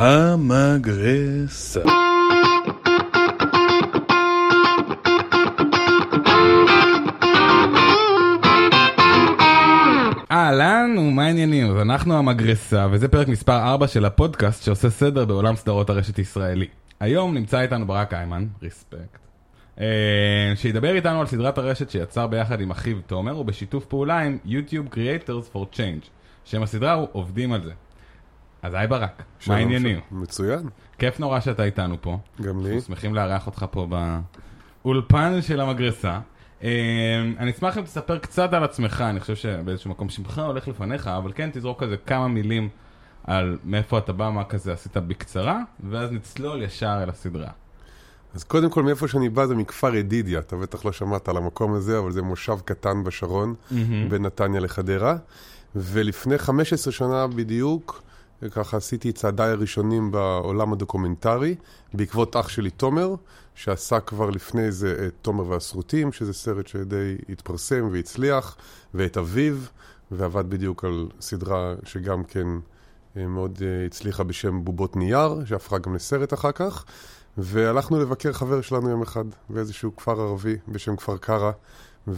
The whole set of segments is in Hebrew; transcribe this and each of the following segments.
המגריסה. אהלן ומה העניינים? אז אנחנו המגריסה, וזה פרק מספר 4 של הפודקאסט שעושה סדר בעולם סדרות הרשת ישראלי. היום נמצא איתנו ברק איימן, ריספקט, שידבר איתנו על סדרת הרשת שיצר ביחד עם אחיו תומר ובשיתוף פעולה עם YouTube Creators for Change, שם הסדרה הוא עובדים על זה. אז היי ברק, מה העניינים? מצוין. כיף נורא שאתה איתנו פה. גם לי. אנחנו שמחים לארח אותך פה באולפן של המגרסה. אני אשמח אם תספר קצת על עצמך, אני חושב שבאיזשהו מקום שמך הולך לפניך, אבל כן תזרוק כזה כמה מילים על מאיפה אתה בא, מה כזה עשית בקצרה, ואז נצלול ישר אל הסדרה. אז קודם כל, מאיפה שאני בא זה מכפר ידידיה, אתה בטח לא שמעת על המקום הזה, אבל זה מושב קטן בשרון, בין נתניה לחדרה, ולפני 15 שנה בדיוק, ככה עשיתי צעדיי הראשונים בעולם הדוקומנטרי, בעקבות אח שלי תומר, שעשה כבר לפני זה את תומר והסרוטים, שזה סרט שדי התפרסם והצליח, ואת אביו, ועבד בדיוק על סדרה שגם כן מאוד הצליחה בשם בובות נייר, שהפכה גם לסרט אחר כך, והלכנו לבקר חבר שלנו יום אחד, באיזשהו כפר ערבי בשם כפר קרה,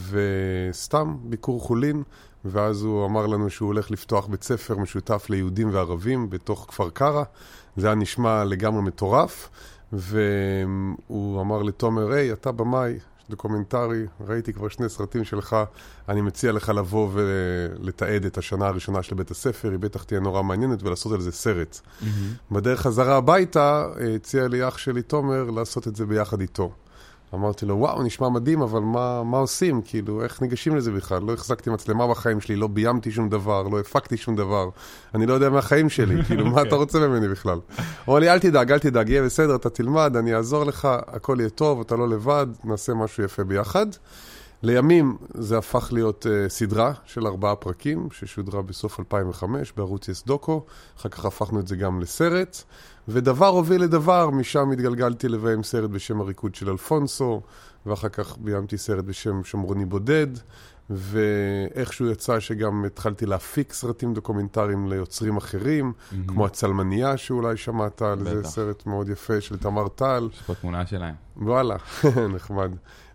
וסתם ביקור חולין, ואז הוא אמר לנו שהוא הולך לפתוח בית ספר משותף ליהודים וערבים בתוך כפר קרה. זה היה נשמע לגמרי מטורף, והוא אמר לתומר, היי, אתה במאי, דוקומנטרי, ראיתי כבר 2 סרטים שלך, אני מציע לך לבוא ולתעד את השנה הראשונה של בית הספר, היא בטח תהיה נורא מעניינת, ולעשות על זה סרט. בדרך חזרה הביתה, הציע לי אח שלי תומר לעשות את זה ביחד איתו. אמרתי לו, וואו, נשמע מדהים, אבל מה עושים? כאילו, איך ניגשים לזה בכלל? לא החזקתי מצלמה בחיים שלי, לא ביימתי שום דבר, לא הפקתי שום דבר. אני לא יודע מהחיים שלי, כאילו, מה אתה רוצה ממני בכלל? אמר לי, אל תדאג, יהיה בסדר, אתה תלמד, אני אעזור לך, הכל יהיה טוב, אתה לא לבד, נעשה משהו יפה ביחד. לימים זה הפך להיות סדרה של 4 פרקים, ששודרה בסוף 2005 בערוץ יס דוקו, אחר כך הפכנו את זה גם לסרט, ודבר הוביל לדבר, משם התגלגלתי לביים סרט בשם הריקוד של אלפונסו, ואחר כך ביימתי סרט בשם שמרוני בודד, ואיכשהו יצא שגם התחלתי להפיק סרטים דוקומנטריים ליוצרים אחרים, כמו הצלמנייה שאולי שמעת על זה, סרט מאוד יפה של תמר טל. יש פה תמונה שלהם. וואלה, נחמד.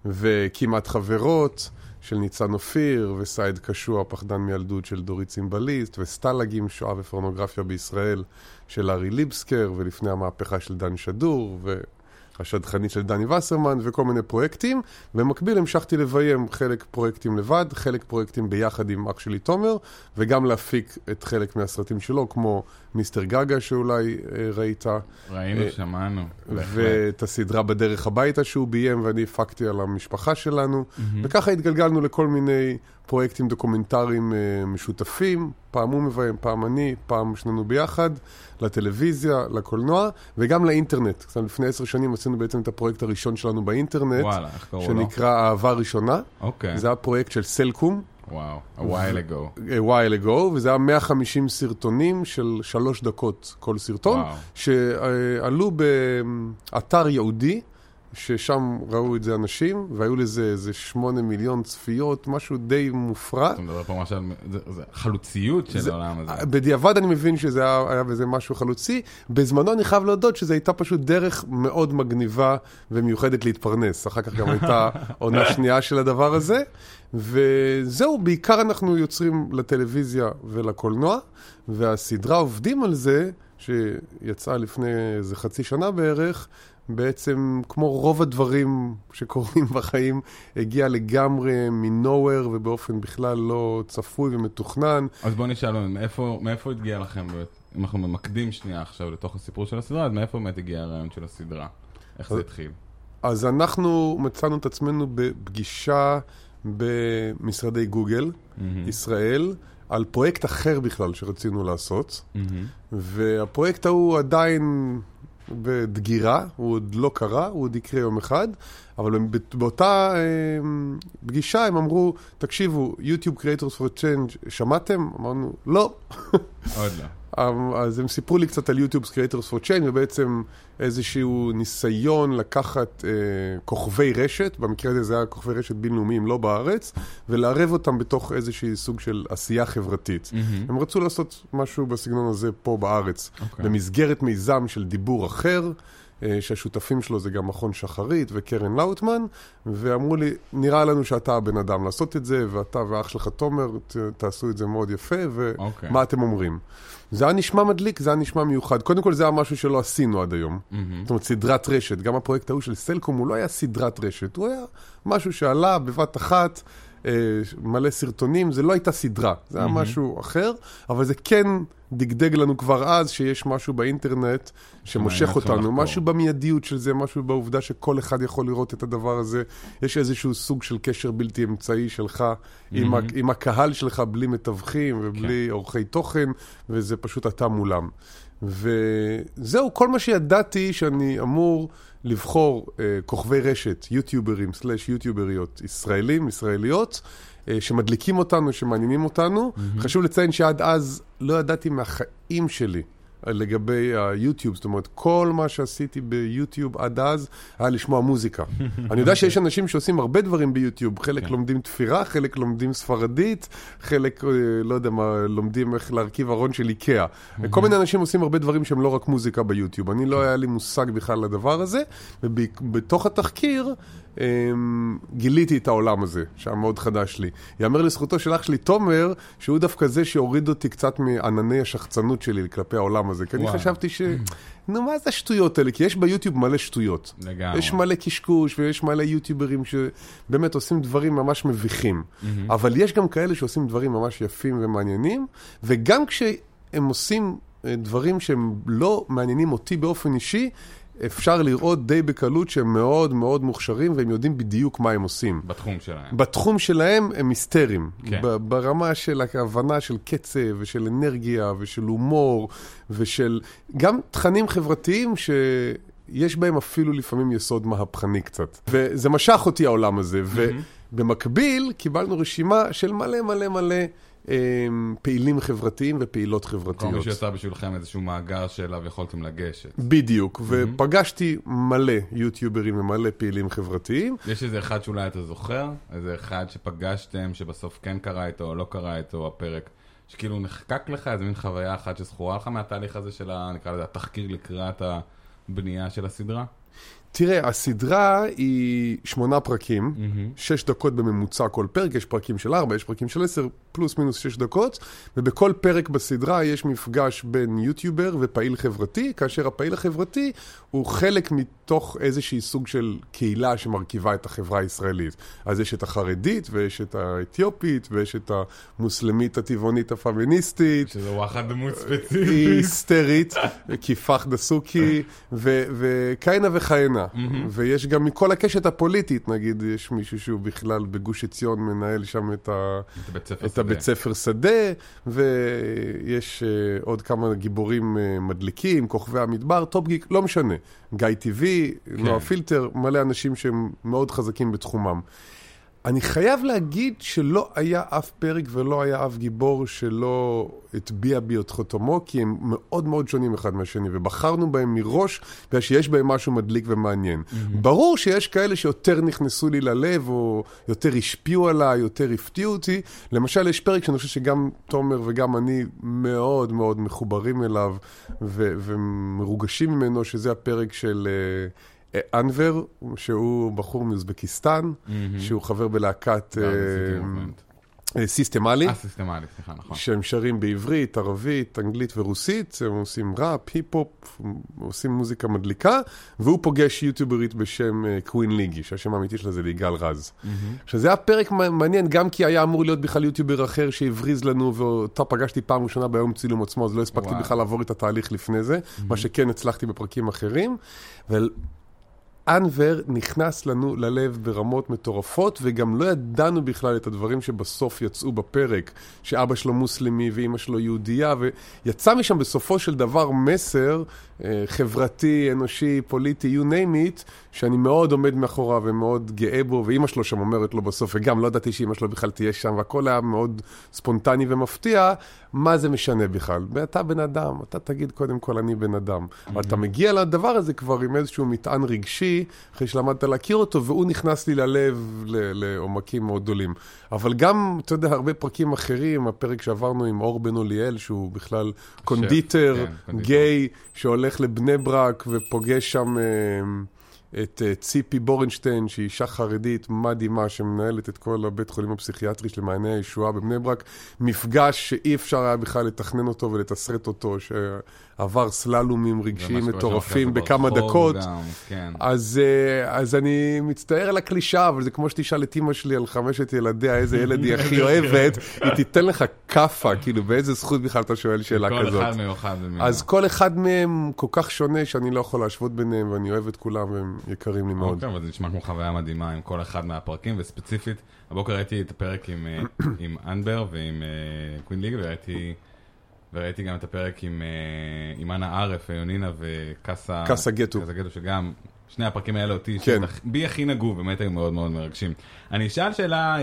וכמעט חברות של ניצן אופיר, וסעד קשוע, פחדן מילדות של דורית צימבליסט, וסטלגים, שואה ופורנוגרפיה בישראל של ארי ליבסקר, ולפני המהפכה של דני שדור, והשדכנית של דני וסרמן, וכל מיני פרויקטים. במקביל המשכתי לביים חלק פרויקטים לבד, חלק פרויקטים ביחד עם אח שלי תומר, וגם להפיק את חלק מהסרטים שלו, כמו מיסטר גגה שאולי ראית. ראינו, שמענו. ואת הסדרה בדרך הביתה שהוא ביים, ואני הפקתי על המשפחה שלנו. וככה התגלגלנו לכל מיני פרויקטים דוקומנטריים משותפים, פעם הוא מביים, פעם אני, פעם שנינו ביחד, לטלוויזיה, לקולנוע, וגם לאינטרנט. לפני 10 שנים עשינו בעצם את הפרויקט הראשון שלנו באינטרנט, שנקרא אהבה ראשונה. זה הפרויקט של סלקום. וואו, a while ago. A while ago, וזה היה 150 סרטונים של 3 דקות כל סרטון, שעלו באתר יהודי, ששם ראו את זה אנשים, והיו לזה איזה 8 מיליון צפיות, משהו די מופרע. אתה מדבר פה משהו, זה חלוציות של העולם הזה. בדיעבד אני מבין שזה היה וזה משהו חלוצי. בזמנו אני חייב להודות שזה הייתה פשוט דרך מאוד מגניבה ומיוחדת להתפרנס. אחר כך גם הייתה עונה שנייה של הדבר הזה. וזהו, בעיקר אנחנו יוצרים לטלוויזיה ולקולנוע, והסדרה עובדים על זה, שיצאה לפני איזה 0.5 שנה בערך, בעצם כמו רוב הדברים שקורים בחיים, הגיע לגמרי מנוהר ובאופן בכלל לא צפוי ומתוכנן. אז בואו נשאלו, מאיפה התגיע לכם? אם אנחנו ממקדים שנייה עכשיו לתוך הסיפור של הסדרה, אז מאיפה באמת הגיע הרעיון של הסדרה? איך זה התחיל? אז אנחנו מצאנו את עצמנו בפגישה במשרדי גוגל, ישראל, על פרויקט אחר בכלל שרצינו לעשות, והפרויקט ההוא עדיין בדגירה, הוא עוד לא קרה, הוא עוד יקרה יום אחד, אבל באותה פגישה הם אמרו, תקשיבו, YouTube Creators for Change, שמעתם? אמרנו, לא. עוד לא. אז הם סיפרו לי קצת על YouTube Creators for Change, ובעצם איזשהו ניסיון לקחת כוכבי רשת, במקרה הזה זה היה כוכבי רשת בינלאומיים לא בארץ, ולערב אותם בתוך איזשהו סוג של עשייה חברתית. Mm-hmm. הם רצו לעשות משהו בסגנון הזה פה בארץ, okay. במסגרת מיזם של דיבור אחר, שהשותפים שלו זה גם מכון שחרית וקרן לאוטמן, ואמרו לי, נראה לנו שאתה הבן אדם לעשות את זה, ואתה ואח שלך תומר תעשו את זה מאוד יפה, ומה אתם אומרים? זה היה נשמע מדליק, זה היה נשמע מיוחד. קודם כל זה היה משהו שלא עשינו עד היום. זאת אומרת, סדרת רשת. גם הפרויקט ההוא של סלקום הוא לא היה סדרת רשת, הוא היה משהו שעלה בבת אחת, מלא סרטונים, זה לא הייתה סדרה, זה היה משהו אחר, אבל זה כן דגדג לנו כבר אז שיש משהו באינטרנט שמושך אותנו, משהו במיידיות של זה, משהו בעובדה שכל אחד יכול לראות את הדבר הזה, יש איזשהו סוג של קשר בלתי אמצעי שלך עם הקהל שלך בלי מתווכים ובלי עורכי תוכן, וזה פשוט אתה מולם. וזהו, כל מה שידעתי שאני אמור לבחור כוכבי רשת, יוטיוברים, /יוטיובריות, ישראלים, ישראליות, שמדליקים אותנו, שמעניינים אותנו. חשוב לציין שעד אז לא ידעתי מהחיים שלי לגבי היוטיוב. זאת אומרת, כל מה שעשיתי ביוטיוב עד אז היה לשמוע מוזיקה. אני יודע שיש אנשים שעושים הרבה דברים ביוטיוב. חלק לומדים תפירה, חלק לומדים ספרדית, חלק, לא יודע מה, לומדים איך להרכיב ארון של איקאה. כל מיני אנשים עושים הרבה דברים שהם לא רק מוזיקה ביוטיוב. אני לא היה לי מושג בכלל לדבר הזה, ובתוך התחקיר גיליתי את העולם הזה, שהיה מאוד חדש לי. יאמר לזכותו של אח שלי תומר, שהוא דווקא זה שהוריד אותי קצת מענני השחצנות שלי כלפי העולם הזה, כי אני חשבתי ש... נו, מה זה השטויות האלה? כי יש ביוטיוב מלא שטויות. לגמרי. יש מלא קשקוש, ויש מלא יוטיוברים שבאמת עושים דברים ממש מביכים. אבל יש גם כאלה שעושים דברים ממש יפים ומעניינים, וגם כשהם עושים דברים שהם לא מעניינים אותי באופן אישי, אפשר לראות די בקלות שהם מאוד מאוד מוכשרים, והם יודעים בדיוק מה הם עושים. בתחום שלהם. בתחום שלהם הם היסטריים. כן. ברמה של ההבנה של קצב, ושל אנרגיה, ושל הומור, ושל גם תכנים חברתיים ש... יש בהם אפילו לפעמים יסוד מהפכני קצת. וזה משך אותי העולם הזה. ובמקביל קיבלנו רשימה של מלא מלא מלא פעילים חברתיים ופעילות חברתיות. כל מי שיצא בשבילכם איזשהו מאגר שאליו יכולתם לגשת. בדיוק. ופגשתי מלא יוטיוברים ומלא פעילים חברתיים. יש איזה אחד שאולי אתה זוכר? איזה אחד שפגשתם שבסוף כן קרא איתו או לא קרא איתו הפרק? שכאילו נחקק לך איזה מין חוויה אחת שזכורה לך מהתהליך הזה של נקרא לזה התחקיר לקראת ה... בנייה של הסדרה? תראה, הסדרה היא 8 פרקים, 6 דקות בממוצע כל פרק, יש פרקים של 4, יש פרקים של 10, +- 6 דקות, ובכל פרק בסדרה יש מפגש בין יוטיובר ופעיל חברתי, כאשר הפעיל החברתי הוא חלק מתוך איזושהי סוג של קהילה שמרכיבה את החברה הישראלית. אז יש את החרדית, ויש את האתיופית, ויש את המוסלמית הטבעונית הפמיניסטית. שזה וואחד דמות ספציפית. היסטרית, כיפח דסוקי, וכהנה וכהנה. ויש גם מכל הקשת הפוליטית, נגיד, יש מישהו שהוא בכלל בגוש עציון מנהל שם את הבית ספר שדה, ויש עוד כמה גיבורים מדליקים, כוכבי המדבר, טופ גיק, לא משנה. גיא טיווי, נועה פילטר, מלא אנשים שהם מאוד חזקים בתחומם. אני חייב להגיד שלא היה אף פרק ולא היה אף גיבור שלא הטביע בי את חותמו, כי הם מאוד מאוד שונים אחד מהשני, ובחרנו בהם מראש, בגלל שיש בהם משהו מדליק ומעניין. ברור שיש כאלה שיותר נכנסו לי ללב, או יותר השפיעו עליי, יותר הפתיעו אותי. למשל, יש פרק שאני חושב שגם תומר וגם אני מאוד מאוד מחוברים אליו, ומרוגשים ממנו, שזה הפרק של... אנבר, שהוא בחור מאוזבקיסטן, שהוא חבר בלהקת סיסטמלי, שהם שרים בעברית, ערבית, אנגלית ורוסית, הם עושים ראפ, היפ-הופ, עושים מוזיקה מדליקה, והוא פוגש יוטיוברית בשם קווין ליגי, שהשם האמיתי שלה זה גל רז. שזה היה פרק מעניין, גם כי היה אמור להיות בכלל יוטיובר אחר שהבריז לנו, ואותה פגשתי פעם ראשונה ביום צילום עצמו, אז לא הספקתי בכלל לעבור את התהליך לפני זה, מה שכן הצלחתי בפרקים אחרים, אבל אנבר נכנס לנו ללב ברמות מטורפות, וגם לא ידענו בכלל את הדברים שבסוף יצאו בפרק, שאבא שלו מוסלמי ואמא שלו יהודייה, ויצא משם בסופו של דבר מסר חברתי, אנושי, פוליטי, you name it, שאני מאוד עומד מאחורה ומאוד גאה בו, ואמא שלו שם אומרת לו בסוף, וגם לא ידעתי שאמא שלו בכלל תהיה שם, והכל היה מאוד ספונטני ומפתיע, מה זה משנה בכלל? ואתה בן אדם, אתה תגיד קודם כל אני בן אדם, אבל אתה מגיע לדבר הזה כבר עם איזשהו מטען רגשי, אחרי שלמדת להכיר אותו, והוא נכנס לי ללב לעומקים מאוד גדולים. אבל גם, אתה יודע, הרבה פרקים אחרים, הפרק שעברנו עם אור בן אוליאל, שהוא בכלל קונדיטר, גיי, שהולך לבני ברק ופוגש שם את ציפי בורנשטיין, שהיא אישה חרדית מדהימה, שמנהלת את כל הבית חולים הפסיכיאטרי של מעייני הישועה בבני ברק, מפגש שאי אפשר היה בכלל לתכנן אותו ולתסרט אותו, שעבר סללומים רגשיים מטורפים בכמה דקות. אז אני מצטער על הקלישה, אבל זה כמו שתשאל את אמא שלי על 5 ילדיה, איזה ילד היא הכי אוהבת, היא תיתן לך קפה, כאילו באיזה זכות בכלל אתה שואל שאלה כזאת. אז כל אחד מהם כל כך שונה, שאני לא יכול להשוות ביניהם, ואני אוהב את כולם והם יקרים לי מאוד. אוקיי, אבל זה נשמע כמו חוויה מדהימה עם כל אחד מהפרקים, וספציפית, הבוקר ראיתי את הפרק עם אנבר ועם קווין ליג, וראיתי גם את הפרק עם אנה ערף, יונינה וקאסה גטו. קאסה גטו, שגם שני הפרקים האלה אותי, בי הכי נגעו, באמת היו מאוד מאוד מרגשים. אני אשאל שאלה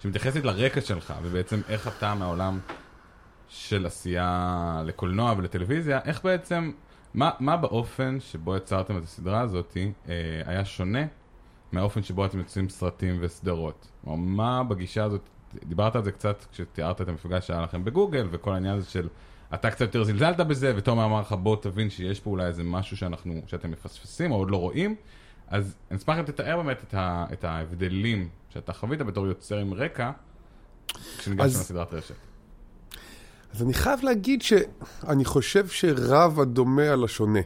שמתייחסת לרקע שלך, ובעצם איך אתה מהעולם של עשייה לקולנוע ולטלוויזיה, איך בעצם מה באופן שבו יצרתם את הסדרה הזאת היה שונה מהאופן שבו אתם יוצאים סרטים וסדרות? או מה בגישה הזאת, דיברת על זה קצת כשתיארת את המפגש שהיה לכם בגוגל, וכל העניין הזה של אתה קצת יותר זלזלת בזה, ותומר אמר לך בוא תבין שיש פה אולי איזה משהו שאתם מפספסים או עוד לא רואים, אז אני אשמח אם תתאר באמת את ההבדלים שאתה חווית בתור יוצר עם רקע כשנגשתם לסדרת רשת. אז אני חייב להגיד שאני חושב שרב הדומה על השונה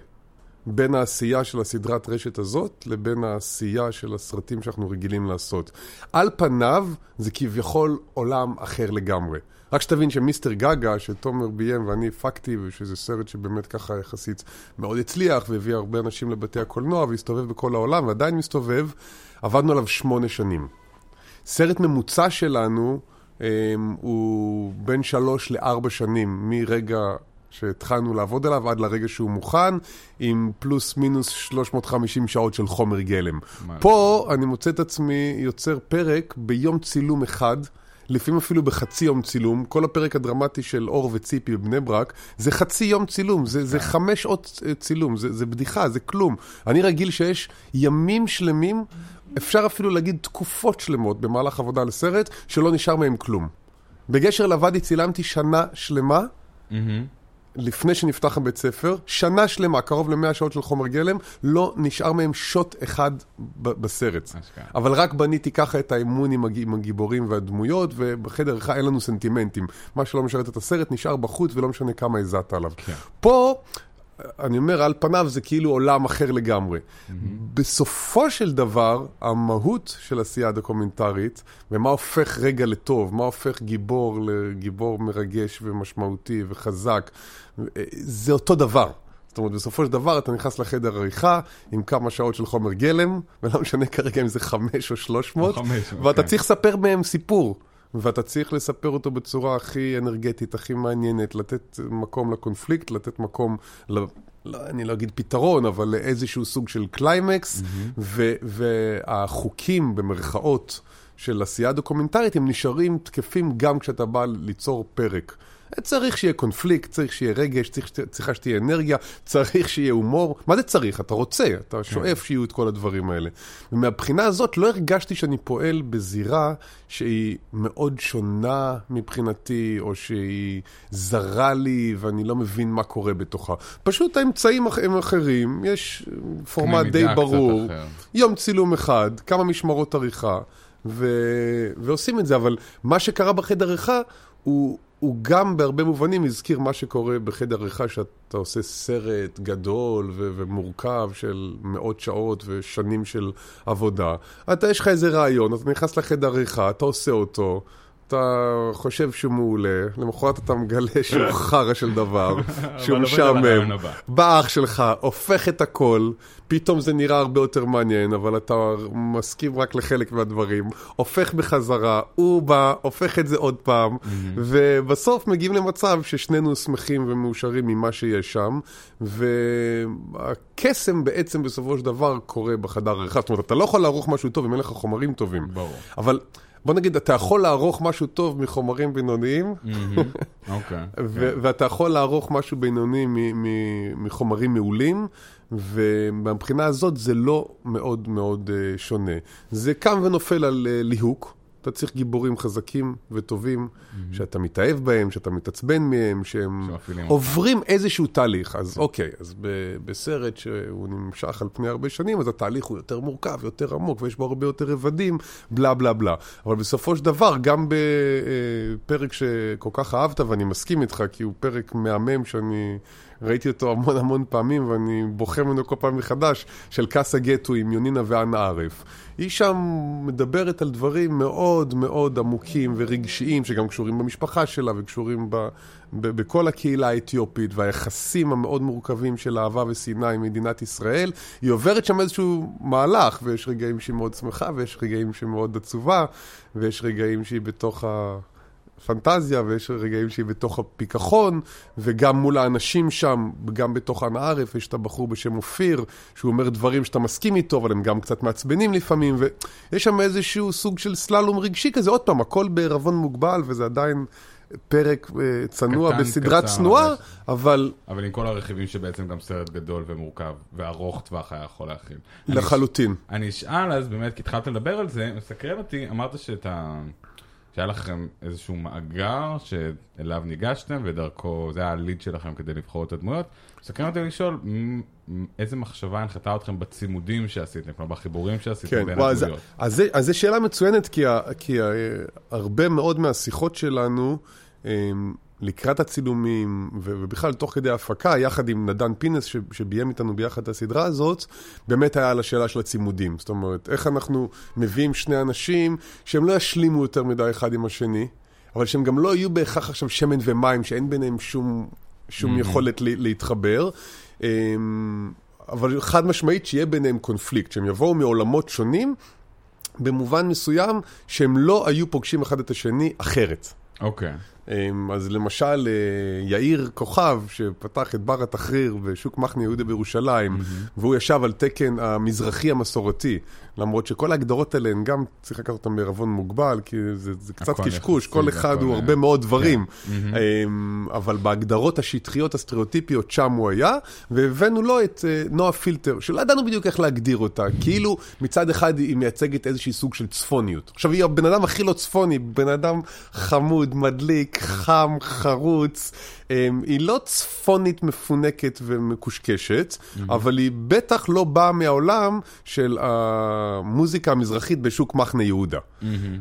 בין העשייה של הסדרת רשת הזאת לבין העשייה של הסרטים שאנחנו רגילים לעשות. על פניו זה כביכול עולם אחר לגמרי. רק שתבין שמיסטר גגה, שתומר ביים ואני הפקתי, ושזה סרט שבאמת ככה יחסית מאוד הצליח, והביא הרבה אנשים לבתי הקולנוע, והסתובב בכל העולם, ועדיין מסתובב, עבדנו עליו 8 שנים. סרט ממוצע שלנו הוא בין 3 ל-4 שנים מרגע שהתחלנו לעבוד עליו עד לרגע שהוא מוכן, עם פלוס מינוס 350 שעות של חומר גלם. פה אני מוצא את עצמי יוצר פרק ביום צילום אחד, לפעמים אפילו בחצי יום צילום. כל הפרק הדרמטי של אור וציפי בבני ברק, זה חצי יום צילום, זה 5 שעות צילום, זה בדיחה, זה כלום. אני רגיל שיש ימים שלמים, אפשר אפילו להגיד תקופות שלמות במהלך עבודה לסרט, שלא נשאר מהם כלום. בגשר לבדי צילמתי 1 שנה שלמה, לפני שנפתח בית ספר, 1 שנה שלמה, קרוב ל100 שעות של חומר גלם, לא נשאר מהם שוט אחד בסרט. אבל רק בניתי ככה את האמון עם הגיבורים והדמויות, ובחדר אחד אין לנו סנטימנטים. מה שלא משרת את הסרט נשאר בחוץ, ולא משנה כמה הזעת עליו. פה אני אומר, על פניו זה כאילו עולם אחר לגמרי. בסופו של דבר, המהות של עשייה הדוקומנטרית, ומה הופך רגע לטוב, מה הופך גיבור לגיבור מרגש ומשמעותי וחזק, זה אותו דבר. זאת אומרת, בסופו של דבר אתה נכנס לחדר עריכה עם כמה שעות של חומר גלם, ולא משנה כרגע אם זה 5 או 300, ואתה צריך לספר מהם סיפור. ואתה צריך לספר אותו בצורה הכי אנרגטית, הכי מעניינת, לתת מקום לקונפליקט, לתת מקום, אני לא אגיד פתרון, אבל לאיזשהו סוג של קליימקס, והחוקים במרכאות של עשייה דוקומנטרית, הם נשארים תקפים גם כשאתה בא ליצור פרק. צריך שיהיה קונפליקט, צריך שיהיה רגש, צריכה שתהיה אנרגיה, צריך שיהיה הומור. מה זה צריך? אתה רוצה, אתה שואף שיהיו את כל הדברים האלה. ומהבחינה הזאת לא הרגשתי שאני פועל בזירה שהיא מאוד שונה מבחינתי, או שהיא זרה לי ואני לא מבין מה קורה בתוכה. פשוט האמצעים הם אחרים, יש פורמט די ברור, יום צילום אחד, כמה משמרות עריכה, ועושים את זה. אבל מה שקרה בחדר עריכה הוא גם בהרבה מובנים הזכיר מה שקורה בחדר עריכה, שאתה עושה סרט גדול ומורכב של מאות שעות ושנים של עבודה. אתה יש לך איזה רעיון, אתה נכנס לחדר עריכה, אתה עושה אותו, אתה חושב שהוא מעולה, למחרת אתה מגלה שהוא חרא של דבר, שהוא משעמם. באח שלך, הופך את הכל, פתאום זה נראה הרבה יותר מעניין, אבל אתה מסכים רק לחלק מהדברים, הופך בחזרה, הוא בא, הופך את זה עוד פעם, ובסוף מגיעים למצב ששנינו שמחים ומאושרים ממה שיש שם, והקסם בעצם בסופו של דבר קורה בחדר הרחב. זאת אומרת, אתה לא יכול לערוך משהו טוב אם אין לך חומרים טובים. ברור. אבל... בוא נגיד, אתה יכול לערוך משהו טוב מחומרים בינוניים, ואתה יכול לערוך משהו בינוני מחומרים מעולים, ומבחינה הזאת זה לא מאוד מאוד שונה. זה קם ונופל על ליהוק, אתה צריך גיבורים חזקים וטובים, שאתה מתאהב בהם, שאתה מתעצבן מהם, שהם עוברים איזשהו תהליך. אז אוקיי, אז בסרט שהוא נמשך על פני הרבה שנים, אז התהליך הוא יותר מורכב, יותר עמוק, ויש בו הרבה יותר רבדים, בלה בלה בלה. אבל בסופו של דבר, גם בפרק שכל כך אהבת, ואני מסכים איתך, כי הוא פרק מהמם שאני... ראיתי אותו המון המון פעמים, ואני בוכה ממנו כל פעם מחדש, של קאסה גטו עם יונינה ואנה ערף. היא שם מדברת על דברים מאוד מאוד עמוקים ורגשיים, שגם קשורים במשפחה שלה, וקשורים בכל הקהילה האתיופית, והיחסים המאוד מורכבים של אהבה וסיני עם מדינת ישראל. היא עוברת שם איזשהו מהלך, ויש רגעים שהיא מאוד שמחה, ויש רגעים שהיא מאוד עצובה, ויש רגעים שהיא בתוך ה... פנטזיה, ויש רגעים שהיא בתוך הפיקחון, וגם מול האנשים שם, גם בתוך ענה ערף, יש את הבחור בשם אופיר, שהוא אומר דברים שאתה מסכים איתו, אבל הם גם קצת מעצבנים לפעמים, ויש שם איזשהו סוג של סללום רגשי כזה, עוד פעם, הכל בערבון מוגבל, וזה עדיין פרק צנוע בסדרת צנועה, אבל... אבל עם כל הרכיבים שבעצם גם סרט גדול ומורכב, וארוך טווח היה יכול להכין. לחלוטין. אני אשאל, אז באמת, כי התחלת לדבר על זה, מסקרן אותי, אמרת שאתה... שהיה לכם איזשהו מאגר שאליו ניגשתם, ודרכו, זה היה הליד שלכם כדי לבחור את הדמויות. מסכם אותי לשאול, איזה מחשבה הנחתה אתכם בצימודים שעשיתם, כלומר בחיבורים שעשיתם בין הדמויות? אז זו שאלה מצוינת, כי הרבה מאוד מהשיחות שלנו, לקראת הצילומים, ובכלל תוך כדי ההפקה, יחד עם נדן פינס, שביים איתנו ביחד את הסדרה הזאת, באמת היה על השאלה של הצימודים. זאת אומרת, איך אנחנו מביאים שני אנשים שהם לא ישלימו יותר מדי אחד עם השני, אבל שהם גם לא יהיו בהכרח עכשיו שמן ומים, שאין ביניהם שום יכולת להתחבר. אבל חד משמעית שיהיה ביניהם קונפליקט, שהם יבואו מעולמות שונים, במובן מסוים שהם לא היו פוגשים אחד את השני אחרת. אוקיי. אז למשל, יאיר כוכב, שפתח את בר התחריר בשוק מחנה יהודה בירושלים, והוא ישב על תקן המזרחי המסורתי, למרות שכל ההגדרות האלה, גם צריך לקחת אותם בערבון מוגבל, כי זה קצת קשקוש, כל אחד הוא הרבה מאוד דברים, אבל בהגדרות השטחיות הסטריאוטיפיות שם הוא היה, והבאנו לו את נועה פילטר, שלא ידענו בדיוק איך להגדיר אותה, כאילו מצד אחד היא מייצגת איזושהי סוג של צפוניות. עכשיו היא הבן אדם הכי לא צפוני, בן אדם חמוד, מדליק, חם, חרוץ, היא לא צפונית מפונקת ומקושקשת, אבל היא בטח לא באה מהעולם של המוזיקה המזרחית בשוק מחנה יהודה.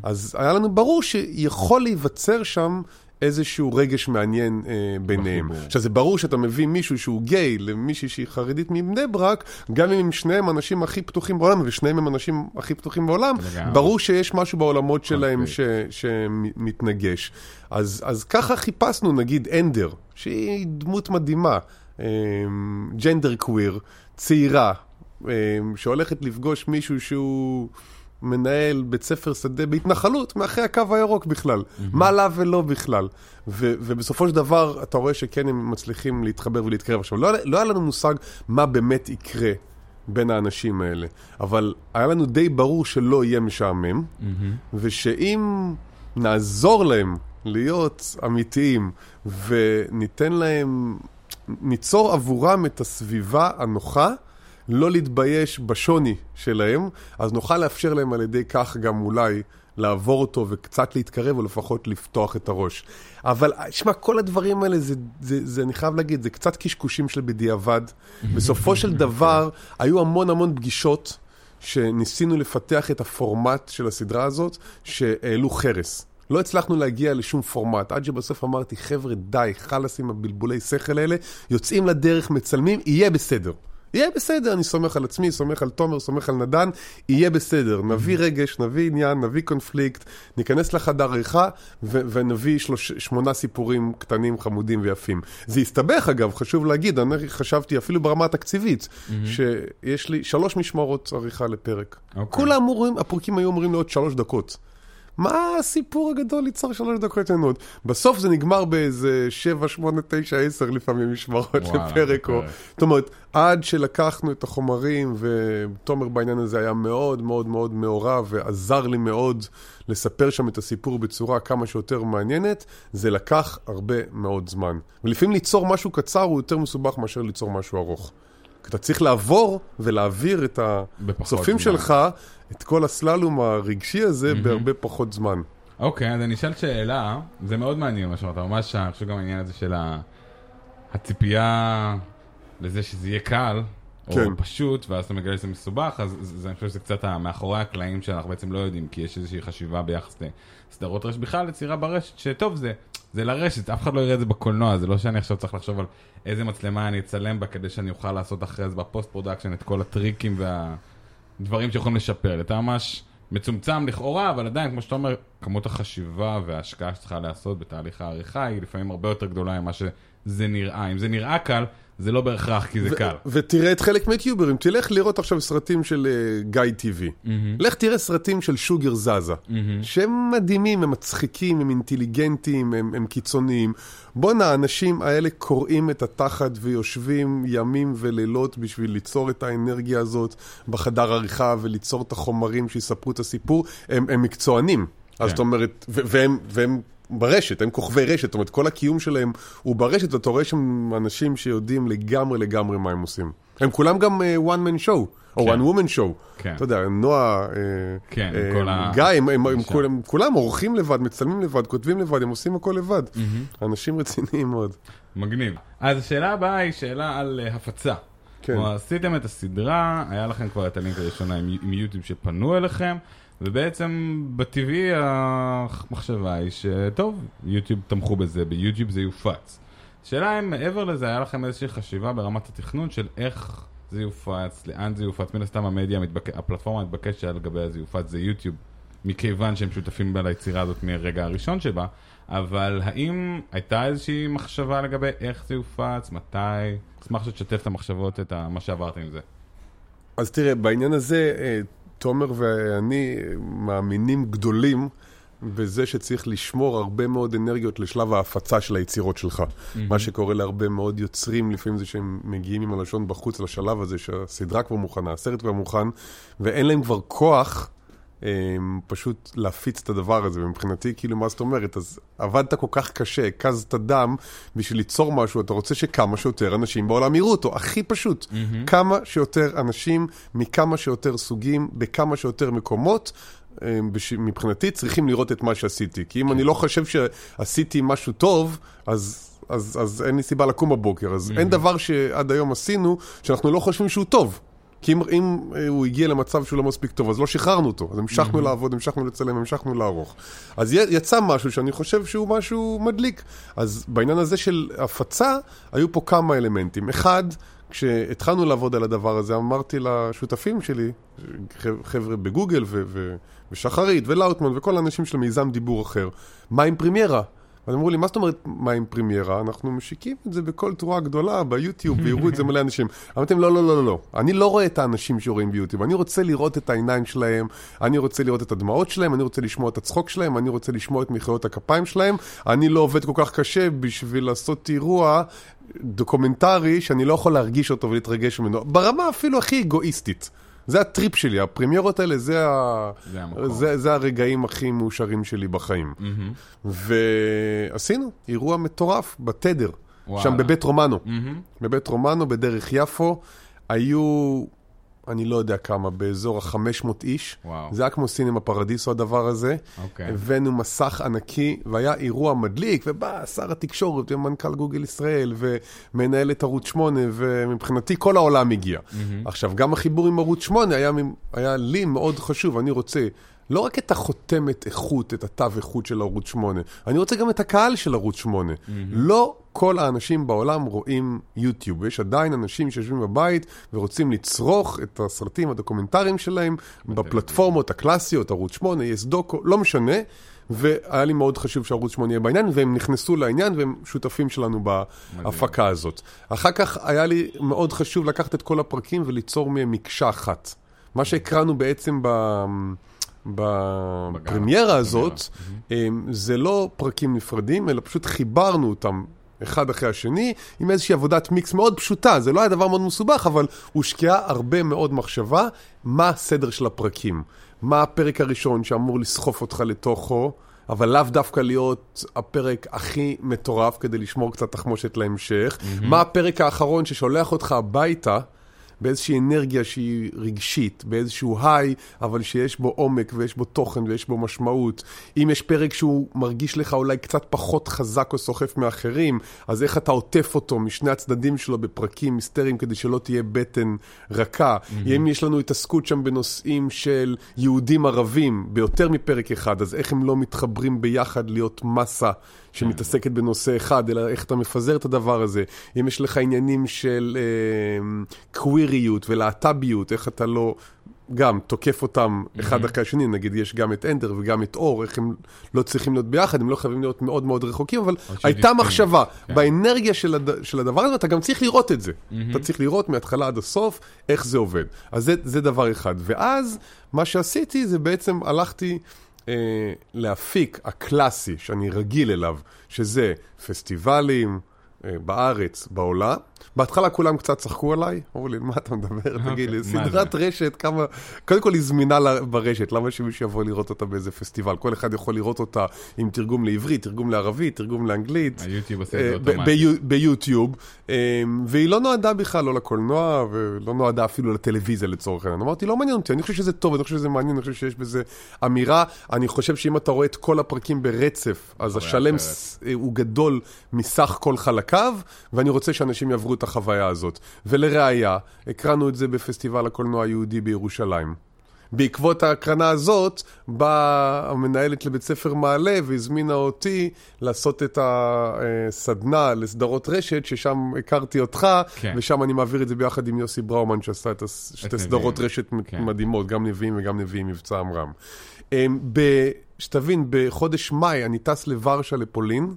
אז היה לנו ברור שיכול להיווצר שם איזשהו רגש מעניין ביניהם. עכשיו זה ברור שאתה מביא מישהו שהוא גיי למישהי שהיא חרדית מבני ברק, גם אם שניהם אנשים הכי פתוחים בעולם, ושניהם הם אנשים הכי פתוחים בעולם, ברור שיש משהו בעולמות שלהם שמתנגש. אז ככה חיפשנו, נגיד, אנדר, שהיא דמות מדהימה, ג'נדר קוויר, צעירה, שהולכת לפגוש מישהו שהוא... מנהל בית ספר שדה בהתנחלות, מאחרי הקו הירוק בכלל. מה לה ולא בכלל. ובסופו של דבר, אתה רואה שכן הם מצליחים להתחבר ולהתקרב. עכשיו, לא היה לנו מושג מה באמת יקרה בין האנשים האלה. אבל היה לנו די ברור שלא יהיה משעמם, ושאם נעזור להם להיות אמיתיים, וניתן להם, ניצור עבורם את הסביבה הנוחה, לא להתבייש בשוני שלהם, אז נוכל לאפשר להם על ידי כך גם אולי לעבור אותו וקצת להתקרב, או לפחות לפתוח את הראש. אבל, שמה, כל הדברים האלה, זה, אני חייב להגיד, זה קצת קשקושים של בדיעבד. בסופו של דבר, היו המון המון פגישות שניסינו לפתח את הפורמט של הסדרה הזאת, שהעלו חרס. לא הצלחנו להגיע לשום פורמט, עד שבסוף אמרתי, חבר'ה, די, חלס עם הבלבולי שכל האלה, יוצאים לדרך, מצלמים, יהיה בסדר. יהיה בסדר, אני סומך על עצמי, סומך על תומר, סומך על נדן, יהיה בסדר, נביא רגש, נביא עניין, נביא קונפליקט, ניכנס לחדר עריכה, ונביא 8 סיפורים קטנים, חמודים ויפים. זה הסתבך אגב, חשוב להגיד, אני חשבתי אפילו ברמה התקציבית, שיש לי 3 משמרות עריכה לפרק. כולם אמורים, הפרקים היו אומרים לעוד 3 דקות. מה הסיפור הגדול ליצור 3 דקות ענות? בסוף זה נגמר באיזה 7, 8, 9, 10 לפעמים משמרות לפרק. זאת אומרת, עד שלקחנו את החומרים, ותומר בעניין הזה היה מאוד מאוד מאוד מעורב, ועזר לי מאוד לספר שם את הסיפור בצורה כמה שיותר מעניינת, זה לקח הרבה מאוד זמן. ולפעמים ליצור משהו קצר הוא יותר מסובך מאשר ליצור משהו ארוך. אתה צריך לעבור ולהעביר את הצופים שלך, את כל הסללום הרגשי הזה, בהרבה פחות זמן. אוקיי, אז אני אשאל שאלה, זה מאוד מעניין מה שאתה ממש, אני חושב גם העניין הזה של הציפייה לזה שזה יהיה קל, או פשוט, ואז אתה מגלה שזה מסובך, אז אני חושב שזה קצת מאחורי הקלעים שאנחנו בעצם לא יודעים, כי יש איזושהי חשיבה ביחס לסדרות רשת בכלל, לצירה ברשת, שטוב זה לרשת, אף אחד לא יראה את זה בקולנוע, זה לא שאני עכשיו צריך לחשוב על איזה מצלמה אני אצלם בה, כדי שאני אוכל לעשות אחרי זה בפוסט פרודקשן את כל הטריקים והדברים שיכולים לשפר. אתה ממש מצומצם לכאורה, אבל עדיין, כמו שאתה אומר, כמות החשיבה וההשקעה שצריכה לעשות בתהליך העריכה היא לפעמים הרבה יותר גדולה ממה שזה נראה. אם זה נראה קל, זה לא בהכרח כי זה קל. ותראה את חלק מהיוטיוברים, תלך לראות עכשיו סרטים של גיא טיווי. לך תראה סרטים של שוגר זזה, שהם מדהימים, הם מצחיקים, הם אינטליגנטים, הם קיצוניים. בונה, האנשים האלה קוראים את התחת ויושבים ימים ולילות בשביל ליצור את האנרגיה הזאת בחדר עריכה וליצור את החומרים שיספרו את הסיפור. הם מקצוענים. אז זאת אומרת, והם ברשת, הם כוכבי רשת, זאת אומרת, כל הקיום שלהם הוא ברשת, ואתה רואה שם אנשים שיודעים לגמרי מה הם עושים. הם כולם גם one man show, או one woman show. אתה יודע, נועה, גיא, הם כולם עורכים לבד, מצלמים לבד, כותבים לבד, הם עושים הכל לבד. אנשים רציניים מאוד. מגניב. אז השאלה הבאה היא שאלה על הפצה. עשיתם את הסדרה, היה לכם כבר את הלינק הראשונה עם יוטיוב שפנו אליכם, ובעצם בטבעי המחשבה היא שטוב, יוטיוב תמכו בזה, ביוטיוב זה יופץ. שאלה אם מעבר לזה היה לכם איזושהי חשיבה ברמת התכנון של איך זה יופץ, לאן זה יופץ, מן הסתם המדיה, הפלטפורמה מתבקשת שעל גבי זה יופץ זה יוטיוב, מכיוון שהם שותפים בה ליצירה הזאת מהרגע הראשון שבה, אבל האם הייתה איזושהי מחשבה לגבי איך זה יופץ, מתי? אשמח שתשתף את המחשבות, את מה שעברתם עם זה. אז תראה, בעניין הזה תומר ואני מאמינים גדולים בזה שצריך לשמור הרבה מאוד אנרגיות לשלב ההפצה של היצירות שלך. מה שקורה להרבה מאוד יוצרים, לפעמים זה שהם מגיעים עם הלשון בחוץ לשלב הזה, שהסדרה כבר מוכנה, הסרט כבר מוכן, ואין להם כבר כוח פשוט להפיץ את הדבר הזה. ומבחינתי, כאילו מה זאת אומרת, אז עבדת כל כך קשה, קזת דם בשביל ליצור משהו, אתה רוצה שכמה שיותר אנשים בעולם יראו אותו, הכי פשוט. כמה שיותר אנשים, מכמה שיותר סוגים, בכמה שיותר מקומות, מבחינתי צריכים לראות את מה שעשיתי. כי אם אני לא חושב שעשיתי משהו טוב, אז אין לי סיבה לקום בבוקר. אז אין דבר שעד היום עשינו, שאנחנו לא חושבים שהוא טוב. כי אם הוא הגיע למצב שהוא לא מספיק טוב, אז לא שחררנו אותו. אז המשכנו לעבוד, המשכנו לצלם, המשכנו לערוך. אז יצא משהו שאני חושב שהוא משהו מדליק. אז בעניין הזה של הפצה, היו פה כמה אלמנטים. אחד, כשהתחלנו לעבוד על הדבר הזה, אמרתי לשותפים שלי, חבר'ה בגוגל ושחרית ולאוטמן וכל האנשים של מיזם דיבור אחר, מה עם פרימיירה? אז אמרו לי, מה זאת אומרת, מה עם פרימיירה? אנחנו משיקים את זה בכל תרועה גדולה, ביוטיוב, ויראו את זה מלא אנשים. אמרתם, לא, לא, לא, לא. אני לא רואה את האנשים שרואים ביוטיוב. אני רוצה לראות את העיניים שלהם, אני רוצה לראות את הדמעות שלהם, אני רוצה לשמוע את הצחוק שלהם, אני רוצה לשמוע את מחיאות הכפיים שלהם. אני לא עובד כל כך קשה בשביל לעשות אירוע דוקומנטרי שאני לא יכול להרגיש אותו ולהתרגש ממנו. ברמה אפילו הכי אגואיסטית. זה הטריפ שלי, הפרימיירות האלה, זה הרגעים הכי מאושרים שלי בחיים. ועשינו אירוע מטורף בתדר, שם בבית רומנו. בבית רומנו, בדרך יפו, היו, אני לא יודע כמה, באזור ה-500 איש. זה היה כמו סינמה פרדיסו הדבר הזה. הבאנו מסך ענקי, והיה אירוע מדליק, ובא שר התקשורת, ומנכ"ל גוגל ישראל, ומנהלת ערוץ 8, ומבחינתי כל העולם הגיע. עכשיו, גם החיבור עם ערוץ 8 היה לי מאוד חשוב. אני רוצה לא רק את החותמת איכות, את התו איכות של ערוץ 8, אני רוצה גם את הקהל של ערוץ 8. לא כל האנשים בעולם רואים יוטיוב, ויש עדיין אנשים שיושבים בבית ורוצים לצרוך את הסרטים הדוקומנטריים שלהם בפלטפורמות הקלאסיות, ערוץ 8, יש דוקו, לא משנה, והיה לי מאוד חשוב שערוץ 8 יהיה בעניין, והם נכנסו לעניין והם שותפים שלנו בהפקה הזאת. אחר כך היה לי מאוד חשוב לקחת את כל הפרקים וליצור מהם מקשה אחת. מה שהקראנו בעצם בפרמיירה הזאת, זה לא פרקים נפרדים, אלא פשוט חיברנו אותם אחד אחרי השני, עם איזושהי עבודת מיקס מאוד פשוטה, זה לא היה דבר מאוד מסובך, אבל הושקעה הרבה מאוד מחשבה, מה הסדר של הפרקים, מה הפרק הראשון שאמור לסחוף אותך לתוכו, אבל לאו דווקא להיות הפרק הכי מטורף, כדי לשמור קצת תחמושת להמשך, מה הפרק האחרון ששולח אותך הביתה, באיזושהי אנרגיה שהיא רגשית, באיזשהו היי, אבל שיש בו עומק ויש בו תוכן ויש בו משמעות. אם יש פרק שהוא מרגיש לך אולי קצת פחות חזק או סוחף מאחרים, אז איך אתה עוטף אותו משני הצדדים שלו בפרקים מיסטריים כדי שלא תהיה בטן רכה. אם יש לנו התעסקות שם בנושאים של יהודים ערבים ביותר מפרק אחד, אז איך הם לא מתחברים ביחד להיות מסה שמתעסקת בנושא אחד, אלא איך אתה מפזר את הדבר הזה. אם יש לך עניינים של קוויריות ולהטביות, איך אתה לא גם תוקף אותם אחד אחרי השני, נגיד יש גם את אנדר וגם את אור, איך הם לא צריכים להיות ביחד, הם לא חייבים להיות מאוד מאוד רחוקים, אבל הייתה מחשבה, באנרגיה של הדבר הזה, אתה גם צריך לראות את זה. אתה צריך לראות מההתחלה עד הסוף, איך זה עובד. אז זה דבר אחד. ואז מה שעשיתי זה בעצם הלכתי להפיק הקלאסי שאני רגיל אליו, שזה פסטיבלים בארץ, בעולם. בהתחלה כולם קצת שחקו עליי, אמרו לי, מה אתה מדבר? תגיד לי, סדרת רשת, כמה... קודם כל היא זמינה ברשת, למה שמישהו יבוא לראות אותה באיזה פסטיבל? כל אחד יכול לראות אותה עם תרגום לעברית, תרגום לערבית, תרגום לאנגלית. היוטיוב עושה את זה אוטומטית. ביוטיוב. והיא לא נועדה בכלל, לא לקולנוע, ולא נועדה אפילו לטלוויזיה לצורך העניין. אמרתי, לא מעניין אותי, אני חושב שזה טוב, אני חושב שזה מעניין, אני חושב שיש בזה אמירה. אני חושב שאם אתה רואה את כל הפרקים ברצף, אז השלם הוא גדול מסך כל חלקיו, ואני רוצה שאנשים יעברו את החוויה הזאת. ולראיה, הקרנו את זה בפסטיבל הקולנוע היהודי בירושלים. בעקבות ההקרנה הזאת, באה המנהלת לבית ספר מעלה, והזמינה אותי לעשות את הסדנה לסדרות רשת, ששם הכרתי אותך, כן. ושם אני מעביר את זה ביחד עם יוסי בראומן, שעשה את שתי סדרות רשת כן. מדהימות, גם נביאים וגם נביאים מבצע אמרם. שתבין, בחודש מאי אני טס לוורשה לפולין,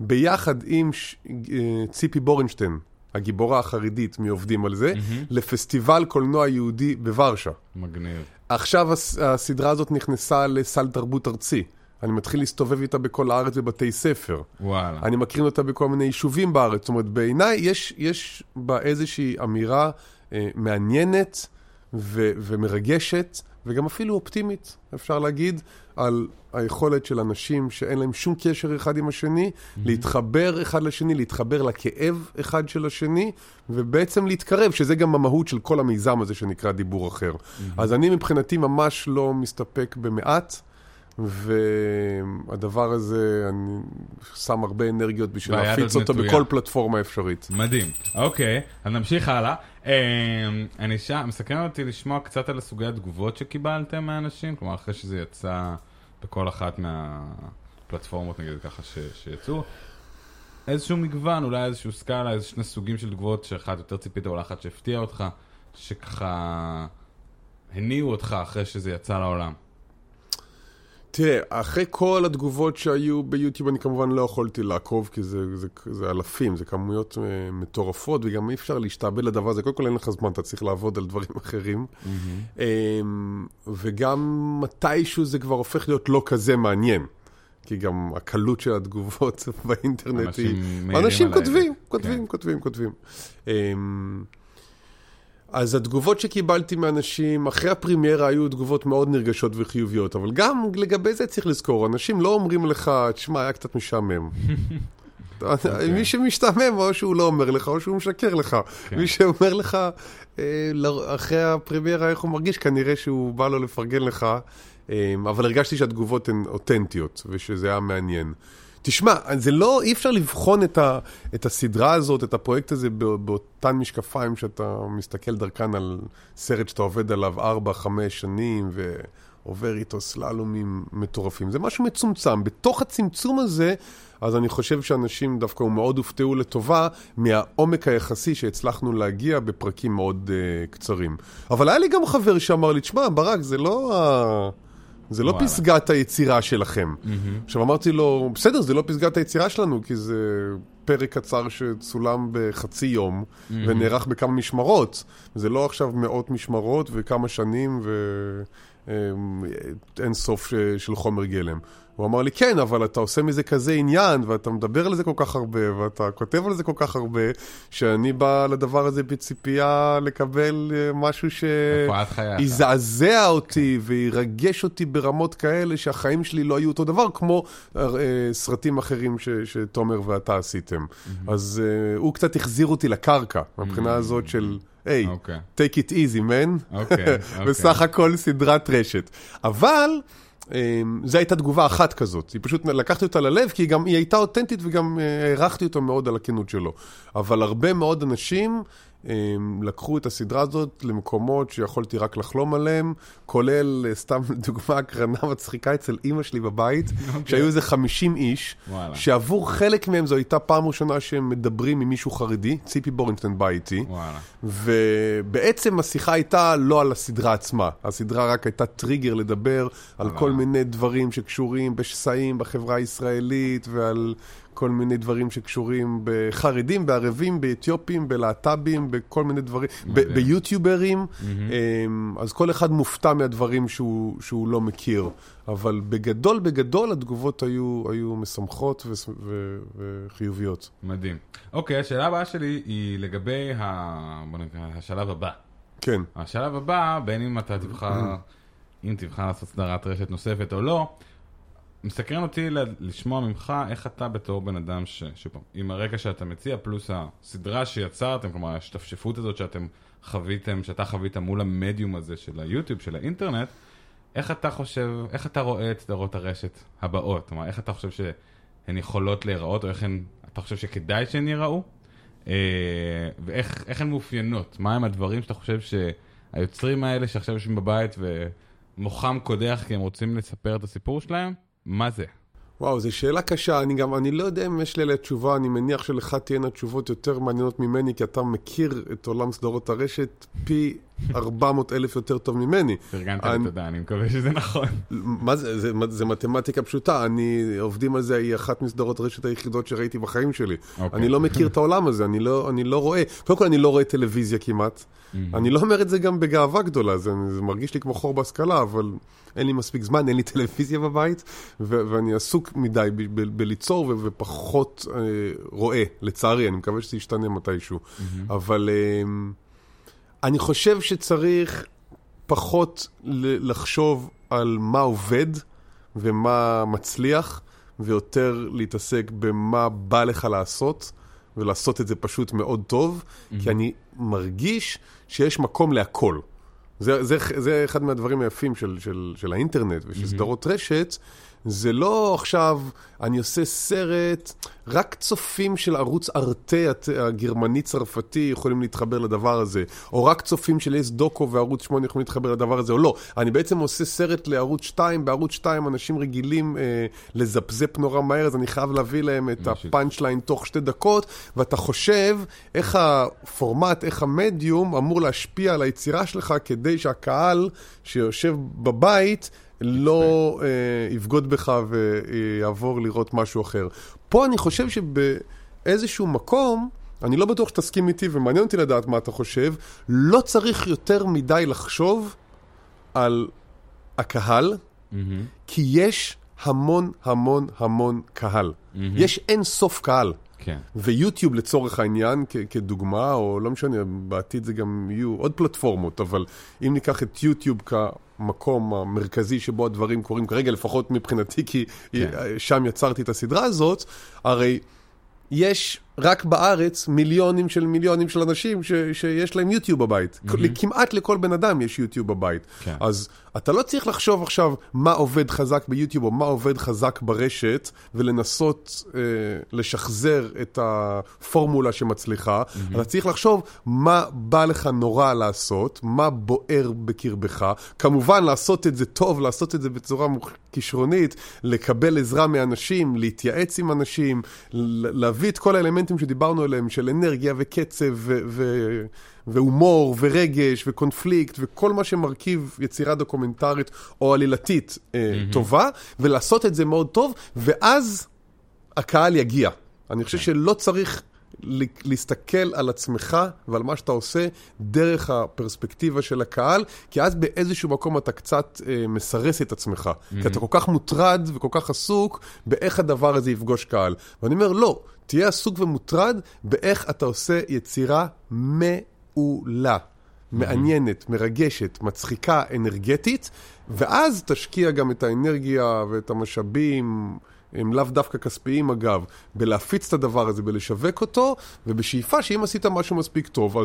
ביחד עם ציפי בורנשטיין, הגיבורה החרדית, מי עובדים על זה, לפסטיבל קולנוע יהודי בוורשה. מגניב. עכשיו הסדרה הזאת נכנסה לסל תרבות ארצי. אני מתחיל להסתובב איתה בכל הארץ בבתי ספר. וואלה. אני מכיר אותה בכל מיני יישובים בארץ. זאת אומרת, בעיניי יש בה איזושהי אמירה מעניינת ומרגשת, וגם אפילו אופטימית, אפשר להגיד, על היכולת של אנשים שאין להם שום קשר אחד עם השני, להתחבר אחד לשני, להתחבר לכאב אחד של השני, ובעצם להתקרב, שזה גם המהות של כל המיזם הזה שנקרא דיבור אחר. אז אני מבחינתי ממש לא מסתפק במעט, והדבר הזה, אני שם הרבה אנרגיות בשביל להפיץ אותו בכל פלטפורמה אפשרית. מדהים. אוקיי, אז נמשיך הלאה. אני מסכן אותי לשמוע קצת על הסוגי התגובות שקיבלתם מהאנשים, כלומר אחרי שזה יצא בכל אחת מהפלטפורמות, נגיד ככה שיצאו, איזשהו מגוון, אולי איזשהו סקאלה, איזה שני סוגים של תגובות שאחת יותר ציפית, אולי אחת שהפתיעה אותך, שככה הניעו אותך אחרי שזה יצא לעולם. תראה, אחרי כל התגובות שהיו ביוטיוב, אני כמובן לא יכולתי לעקוב, כי זה אלפים, זה כמויות מטורפות, וגם אי אפשר להשתעבד לדבר הזה. קודם כל אין לך זמן, אתה צריך לעבוד על דברים אחרים. וגם מתישהו זה כבר הופך להיות לא כזה מעניין. כי גם הקלות של התגובות באינטרנט היא... אנשים כותבים. אז התגובות שקיבלתי מאנשים, אחרי הפרימיירה היו תגובות מאוד נרגשות וחיוביות, אבל גם לגבי זה צריך לזכור, אנשים לא אומרים לך, תשמע, היה קצת משעמם. מי שמשתעמם, או שהוא לא אומר לך, או שהוא משקר לך. מי שאומר לך, אחרי הפרימיירה איך הוא מרגיש, כנראה שהוא בא לו לפרגן לך, אבל הרגשתי שהתגובות הן אותנטיות, ושזה היה מעניין. תשמע, זה לא, אי אפשר לבחון את הסדרה הזאת, את הפרויקט הזה, באותן משקפיים שאתה מסתכל דרכן על סרט שאתה עובד עליו 4-5 שנים, ועובר איתו סללומים מטורפים. זה משהו מצומצם. בתוך הצמצום הזה, אז אני חושב שאנשים דווקא מאוד הופתעו לטובה מהעומק היחסי שהצלחנו להגיע בפרקים מאוד קצרים. אבל היה לי גם חבר שאמר לי, תשמע, ברק, זה לא פסגת היצירה שלכם. עכשיו אמרתי לו, בסדר, זה לא פסגת היצירה שלנו, כי זה פרק קצר שצולם בחצי יום, ונערך בכמה משמרות. זה לא עכשיו מאות משמרות וכמה שנים ואין סוף של חומר גלם. הוא אמר לי, כן, אבל אתה עושה מזה כזה עניין, ואתה מדבר על זה כל כך הרבה, ואתה כותב על זה כל כך הרבה, שאני בא לדבר הזה בציפייה לקבל משהו שיזעזע אותי, וירגש אותי ברמות כאלה, שהחיים שלי לא היו אותו דבר, כמו סרטים אחרים שתומר ואתה עשיתם. אז הוא קצת החזיר אותי לקרקע, מבחינה הזאת של... היי, take it easy, man. בסך הכל סדרת רשת. אבל... זו הייתה תגובה אחת כזאת, היא פשוט לקחתי אותה ללב, כי גם היא הייתה אותנטית וגם הערכתי אותה מאוד על הכנות שלו. אבל הרבה מאוד אנשים לקחו את הסדרה הזאת למקומות שיכולתי רק לחלום עליהם, כולל סתם דוגמה הקרנה מצחיקה אצל אמא שלי בבית, שהיו איזה 50 איש, שעבור חלק מהם זו הייתה פעם ראשונה שהם מדברים עם מישהו חרדי, ציפי בורנשטיין בא איתי, ובעצם השיחה הייתה לא על הסדרה עצמה, הסדרה רק הייתה טריגר לדבר על כל מיני דברים שקשורים בשסעים בחברה הישראלית ועל... כל מיני דברים שקשורים בחרדים, בערבים, באתיופים, בלהט"בים, בכל מיני דברים, ביוטיוברים. אז כל אחד מופתע מהדברים שהוא לא מכיר. אבל בגדול, בגדול, התגובות היו משמחות וחיוביות. מדהים. אוקיי, השאלה הבאה שלי היא לגבי השלב הבא. כן. השלב הבא, בין אם אתה תבחר לעשות סדרת רשת נוספת או לא, מסקרן אותי לשמוע ממך איך אתה בתור בן אדם עם הרקע שאתה מציע, פלוס הסדרה שיצרתם, כלומר השתפשפות הזאת שאתם חוויתם, שאתה חווית מול המדיום הזה של היוטיוב, של האינטרנט, איך אתה חושב, איך אתה רואה את סדרות הרשת הבאות? כלומר, איך אתה חושב שהן יכולות להיראות, או איך אתה חושב שכדאי שהן ייראו? ואיך הן מאופיינות? מה הם הדברים שאתה חושב שהיוצרים האלה שעכשיו יושבים בבית ומוחם קודח כי הם רוצים לספר את הסיפור שלהם? מה זה? וואו, זו שאלה קשה. אני לא יודע אם יש לי עליה תשובה. אני מניח שלך תהיינה תשובות יותר מעניינות ממני, כי אתה מכיר את עולם סדרות הרשת פי 400,000 יותר טוב ממני. פרגנת לתודה, אני מקווה שזה נכון. מה זה? זה מתמטיקה פשוטה. עובדים על זה, היא אחת מסדרות הרשת היחידות שראיתי בחיים שלי. אני לא מכיר את העולם הזה, אני לא רואה. קודם כל, אני לא רואה טלוויזיה כמעט. אני לא אומר את זה גם בגאווה גדולה, זה מרגיש לי כמו חור בהשכלה, אבל אין לי מספיק זמן, אין לי טלוויזיה בבית, ואני עסוק מדי בליצור ופחות רואה, לצערי, אני מקווה שזה ישתנה מתישהו. אבל אני חושב שצריך פחות לחשוב על מה עובד ומה מצליח, ויותר להתעסק במה בא לך לעשות, ולעשות את זה פשוט מאוד טוב, כי אני מרגיש שיש מקום להכל. זה אחד מהדברים היפים של האינטרנט ושל סדרות רשת, זה לא עכשיו, אני עושה סרט, רק צופים של ערוץ ארטה הגרמני-צרפתי יכולים להתחבר לדבר הזה, או רק צופים של אס דוקו וערוץ 8 יכולים להתחבר לדבר הזה, או לא. אני בעצם עושה סרט לערוץ 2, בערוץ 2 אנשים רגילים לזפזפ נורא מהר, אז אני חייב להביא להם את הפאנץ' ליין תוך 2 דקות, ואתה חושב איך הפורמט, איך המדיום אמור להשפיע על היצירה שלך, כדי שהקהל שיושב בבית... לא יבגוד בך ויעבור לראות משהו אחר. פה אני חושב שבאיזשהו מקום, אני לא בטוח שתסכים איתי ומעניין אותי לדעת מה אתה חושב, לא צריך יותר מדי לחשוב על הקהל, כי יש המון המון המון קהל. יש אין סוף קהל. ויוטיוב לצורך העניין כדוגמה, או לא משנה, בעתיד זה גם יהיו עוד פלטפורמות, אבל אם ניקח את יוטיוב כמקום המרכזי שבו הדברים קורים כרגע, לפחות מבחינתי, כי שם יצרתי את הסדרה הזאת, הרי יש רק בארץ מיליונים של מיליונים של אנשים שיש להם יוטיוב בבית. כמעט לכל בן אדם יש יוטיוב בבית. אז אתה לא צריך לחשוב עכשיו מה עובד חזק ביוטיוב או מה עובד חזק ברשת, ולנסות לשחזר את הפורמולה שמצליחה. אתה צריך לחשוב מה בא לך נורא לעשות, מה בוער בקרבך. כמובן לעשות את זה טוב, לעשות את זה בצורה כישרונית, לקבל עזרה מאנשים, להתייעץ עם אנשים, להביא את כל האלמנטים שדיברנו עליהם, של אנרגיה וקצב והומור ורגש וקונפליקט וכל מה שמרכיב יצירה דוקומנטרית או עלילתית טובה, ולעשות את זה מאוד טוב, ואז הקהל יגיע. אני חושב שלא צריך להסתכל על עצמך ועל מה שאתה עושה דרך הפרספקטיבה של הקהל, כי אז באיזשהו מקום אתה קצת מסרס את עצמך, כי אתה כל כך מוטרד וכל כך עסוק באיך הדבר הזה יפגוש קהל. ואני אומר, לא, תהיה עסוק ומוטרד באיך אתה עושה יצירה מעולה, מעניינת, מרגשת, מצחיקה, אנרגטית, ואז תשקיע גם את האנרגיה ואת המשאבים, הם לאו דווקא כספיים אגב, בלהפיץ את הדבר הזה, בלשווק אותו, ובשאיפה שאם עשית משהו מספיק טוב,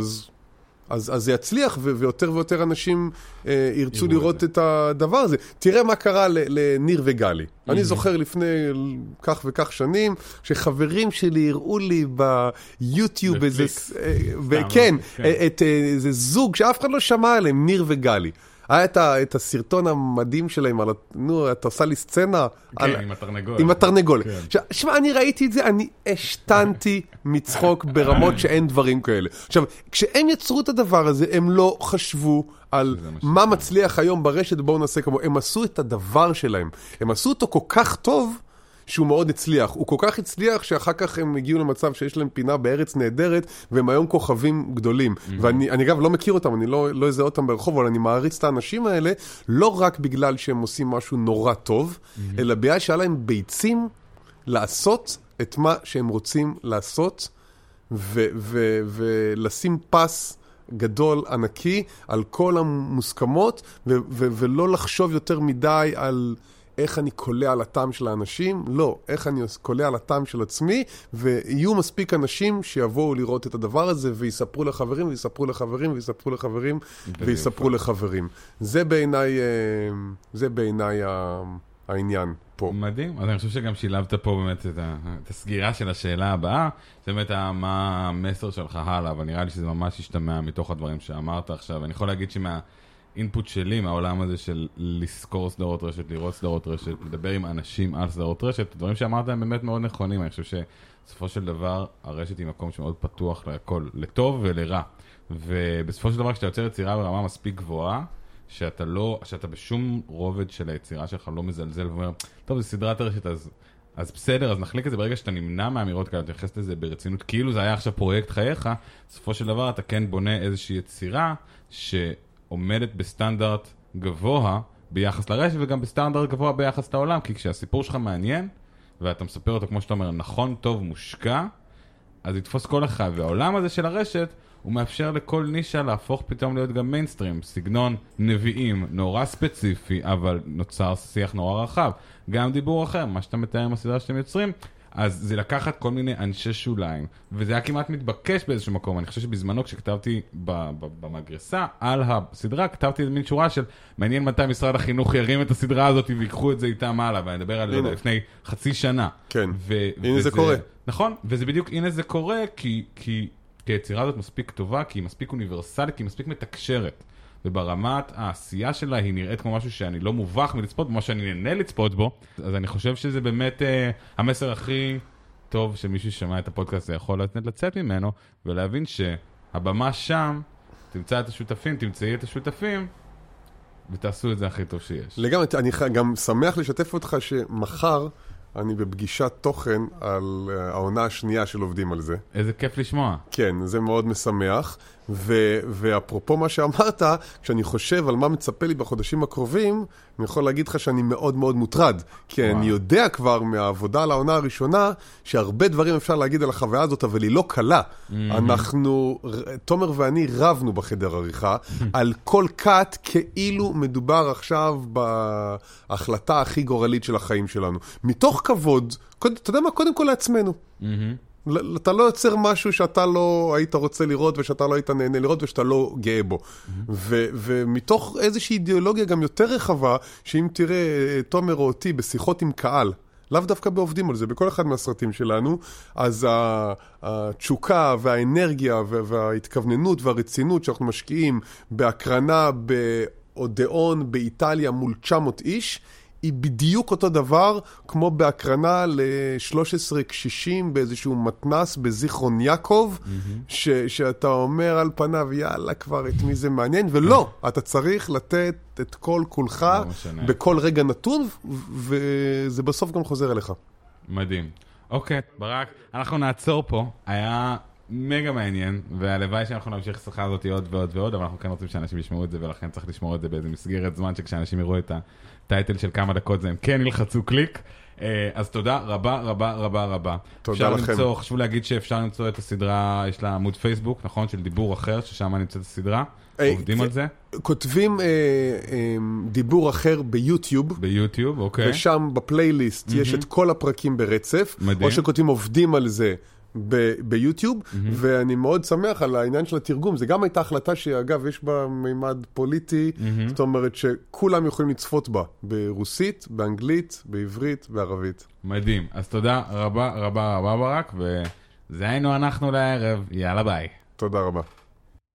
אז זה יצליח, ויותר ויותר אנשים ירצו לראות את הדבר הזה. תראה מה קרה לניר וגלי. אני זוכר לפני כך וכך שנים, שחברים שלי הראו לי ביוטיוב, כן, איזה זוג שאף אחד לא שמע עליהם, ניר וגלי. היה את הסרטון המדהים שלהם, אתה עושה לי סצנה. כן, עם התרנגול. עם התרנגול. שמע, אני ראיתי את זה, אני השתנתי מצחוק ברמות שאין דברים כאלה. עכשיו, כשהם יצרו את הדבר הזה, הם לא חשבו על מה מצליח היום ברשת, בואו נעשה כמו, הם עשו את הדבר שלהם. הם עשו אותו כל כך טוב, שהוא מאוד הצליח. הוא כל כך הצליח שאחר כך הם הגיעו למצב שיש להם פינה בארץ נהדרת, והם היום כוכבים גדולים. ואני אגב לא מכיר אותם, אני לא אזהה אותם ברחוב, אבל אני מעריץ את האנשים האלה, לא רק בגלל שהם עושים משהו נורא טוב, אלא בגלל שהיה להם ביצים לעשות את מה שהם רוצים לעשות, ולשים פס גדול, ענקי, על כל המוסכמות, ולא לחשוב יותר מדי על איך אני קולה על הטעם של האנשים, לא, איך אני קולה על הטעם של עצמי, ויהיו מספיק אנשים שיבואו לראות את הדבר הזה, ויספרו לחברים, ויספרו לחברים, ויספרו לחברים, ויספרו לחברים. זה בעיניי העניין פה. מדהים, אז אני חושב שגם שילבת פה באמת את הסגירה של השאלה הבאה, זה באמת מה המסר שלך הלאה, אבל נראה לי שזה ממש השתמע מתוך הדברים שאמרת עכשיו. אני יכול להגיד אינפוט שלי מהעולם הזה של לזכור סדרות רשת, לראות סדרות רשת, לדבר עם אנשים על סדרות רשת, דברים שאמרת הם באמת מאוד נכונים. אני חושב שבסופו של דבר הרשת היא מקום שמאוד פתוח לכל, לטוב ולרע, ובסופו של דבר כשאתה יוצר יצירה ברמה מספיק גבוהה, שאתה בשום רובד של היצירה שלך לא מזלזל ואומר, טוב, זה סדרת הרשת, אז בסדר, אז נחליק את זה. ברגע שאתה נמנע מאמירות כאלה, אתה תייחס לזה ברצינות, כאילו זה היה עכשיו פרויקט חייך, בסופו של דבר אתה כן בונה איזושהי יצירה ש עומדת בסטנדרט גבוה ביחס לרשת, וגם בסטנדרט גבוה ביחס לעולם, כי כשהסיפור שלך מעניין, ואתה מספר אותו, כמו שאתה אומר, נכון, טוב, מושקע, אז יתפוס כל אחד. והעולם הזה של הרשת, הוא מאפשר לכל נישה להפוך פתאום להיות גם מיינסטרים, סגנון נביאים, נורא ספציפי, אבל נוצר שיח נורא רחב. גם דיבור אחר, מה שאתה מתאר עם הסדרה שאתם יוצרים, אז זה לקחת כל מיני אנשי שוליים, וזה היה כמעט מתבקש באיזשהו מקום. אני חושב שבזמנו כשכתבתי במגרסה על הסדרה, כתבתי מין שורה של מעניין מתי משרד החינוך ירים את הסדרה הזאת ויקחו את זה איתם הלאה, ואני אדבר על זה לפני חצי שנה. כן, הנה זה קורה. נכון, וזה בדיוק הנה זה קורה, כי היצירה הזאת מספיק טובה, כי היא מספיק אוניברסלית, כי היא מספיק מתקשרת. וברמת העשייה שלה היא נראית כמו משהו שאני לא מובח מלצפות בו, מה שאני נהנה לצפות בו. אז אני חושב שזה באמת המסר הכי טוב שמישהו שמע את הפודקאסט יכול לצאת ממנו, ולהבין שהבמה שם, תמצאי את השותפים, ותעשו את זה הכי טוב שיש. לגמרי, אני גם שמח לשתף אותך שמחר אני בפגישת תוכן על העונה השנייה של עובדים על זה. איזה כיף לשמוע. כן, זה מאוד משמח. ואפרופו מה שאמרת, כשאני חושב על מה מצפה לי בחודשים הקרובים, אני יכול להגיד לך שאני מאוד מאוד מוטרד, כי אני יודע כבר מהעבודה על העונה הראשונה, שהרבה דברים אפשר להגיד על החוויה הזאת, אבל היא לא קלה. אנחנו, תומר ואני רבנו בחדר עריכה, על כל קאט כאילו מדובר עכשיו בהחלטה הכי גורלית של החיים שלנו. מתוך כבוד, אתה יודע מה? קודם כל לעצמנו. אתה לא יוצר משהו שאתה לא היית רוצה לראות, ושאתה לא היית נהנה לראות, ושאתה לא גאה בו. ומתוך איזושהי אידיאולוגיה גם יותר רחבה, שאם תראה תומר או אותי בשיחות עם קהל, לאו דווקא בעובדים על זה, בכל אחד מהסרטים שלנו, אז התשוקה והאנרגיה וההתכווננות והרצינות שאנחנו משקיעים בהקרנה באודיאון באיטליה מול 900 איש, היא בדיוק אותו דבר כמו בהקרנה ל-13 קשישים באיזשהו מתנס בזיכרון יעקב, שאתה אומר על פניו, יאללה כבר את מי זה מעניין, ולא, אתה צריך לתת את כל כולך בכל רגע נתון, וזה בסוף גם חוזר אליך. מדהים. אוקיי, ברק, אנחנו נעצור פה, היה מגה מעניין, והלוואי שאנחנו נמשיך שיחה הזאת עוד ועוד ועוד, אבל אנחנו כן רוצים שאנשים ישמעו את זה, ולכן צריך לשמור את זה באיזה מסגרת זמן, שכשאנשים יראו את הטייטל של כמה דקות זה, הם כן ילחצו קליק. אז תודה רבה רבה רבה רבה. תודה לכם. חשוב להגיד שאפשר למצוא את הסדרה, יש לה עמוד פייסבוק, נכון, של דיבור אחר, ששם נמצאת הסדרה. עובדים על זה? כותבים דיבור אחר ביוטיוב. ביוטיוב, אוקיי. ושם בפלייליסט יש את כל הפרקים ברצף. או שכותבים עובדים על זה ביוטיוב, ואני מאוד שמח על העניין של התרגום. זה גם הייתה החלטה שאגב יש בה מימד פוליטי, זאת אומרת שכולם יכולים לצפות בה, ברוסית, באנגלית, בעברית, בערבית. מדהים, אז תודה רבה רבה רבה ברק, וזה היינו אנחנו לערב, יאללה ביי. תודה רבה.